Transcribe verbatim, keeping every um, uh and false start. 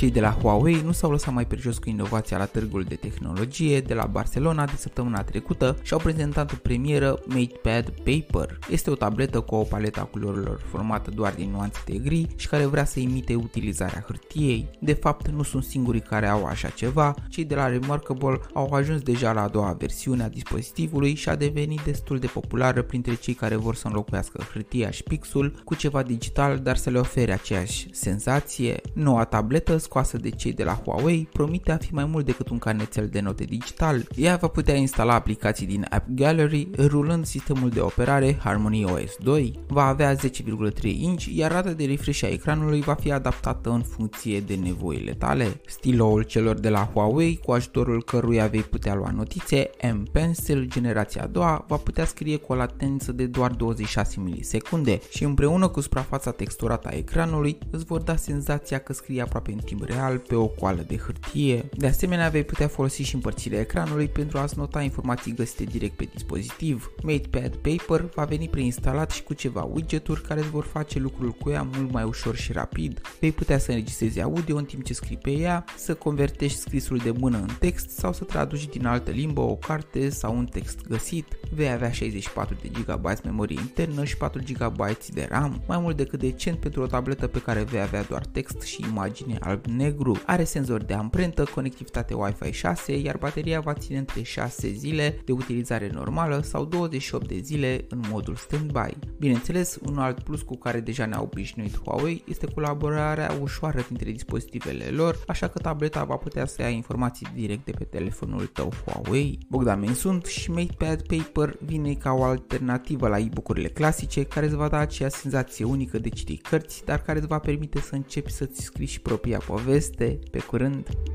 cei de la Huawei nu s-au lăsat mai pe jos cu inovația la târgul de tehnologie de la Barcelona de săptămâna trecută și au prezentat în premieră MatePad Paper. Este o tabletă cu o paletă a culorilor formată doar din nuanțe de gri și care vrea să imite utilizarea hârtiei. De fapt, nu sunt singurii care au așa ceva, cei de la Remarkable au ajuns deja la a doua versiune a dispozitivului și a devenit destul de populară printre cei care vor să înlocuiască hârtia și pixul cu ceva digital, dar să le ofere aceeași senzație. Noua tabletă scoasă de cei de la Huawei promite a fi mai mult decât un carnețel de note digital. Ea va putea instala aplicații din AppGallery, rulând sistemul de operare Harmony O S doi. Va avea zece virgulă trei inci, iar rata de refresh a ecranului va fi adaptată în funcție de nevoile tale. Stiloul celor de la Huawei, cu ajutorul căruia vei putea lua notițe, M-Pencil generația a doua, va putea scrie cu o latență de doar douăzeci și șase de milisecunde și împreună cu suprafața texturată a ecranului îți vor da senzația că scrie aproape în timp real pe o coală de hârtie. De asemenea, vei putea folosi și împărțirea ecranului pentru a-ți nota informații găsite direct pe dispozitiv. MatePad Paper va veni preinstalat și cu ceva widget-uri care îți vor face lucrul cu ea mult mai ușor și rapid. Vei putea să înregistrezi audio în timp ce scrii pe ea, să convertești scrisul de mână în text sau să traduci din altă limbă o carte sau un text găsit. Vei avea șaizeci și patru de gigabyte memorie internă și patru gigabyte de RAM, mai mult decât decent pentru o tabletă pe care vei avea doar text și imagine alb-negru. Are senzor de amprentă, conectivitate Wi-Fi șase, iar bateria va ține între șase zile de utilizare normală sau douăzeci și opt de zile în modul standby. Bineînțeles, un alt plus cu care deja ne-a obișnuit Huawei este colaborarea ușoară dintre dispozitivele lor, așa că tableta va putea să ia informații direct de pe telefonul tău Huawei. Bogdan Men sunt și MatePad Paper vine ca o alternativă la e-book-urile clasice, care îți va da aceea senzație unică de citi cărți, dar care îți va permite să începi să-ți scrii și propria poveste. Pe curând!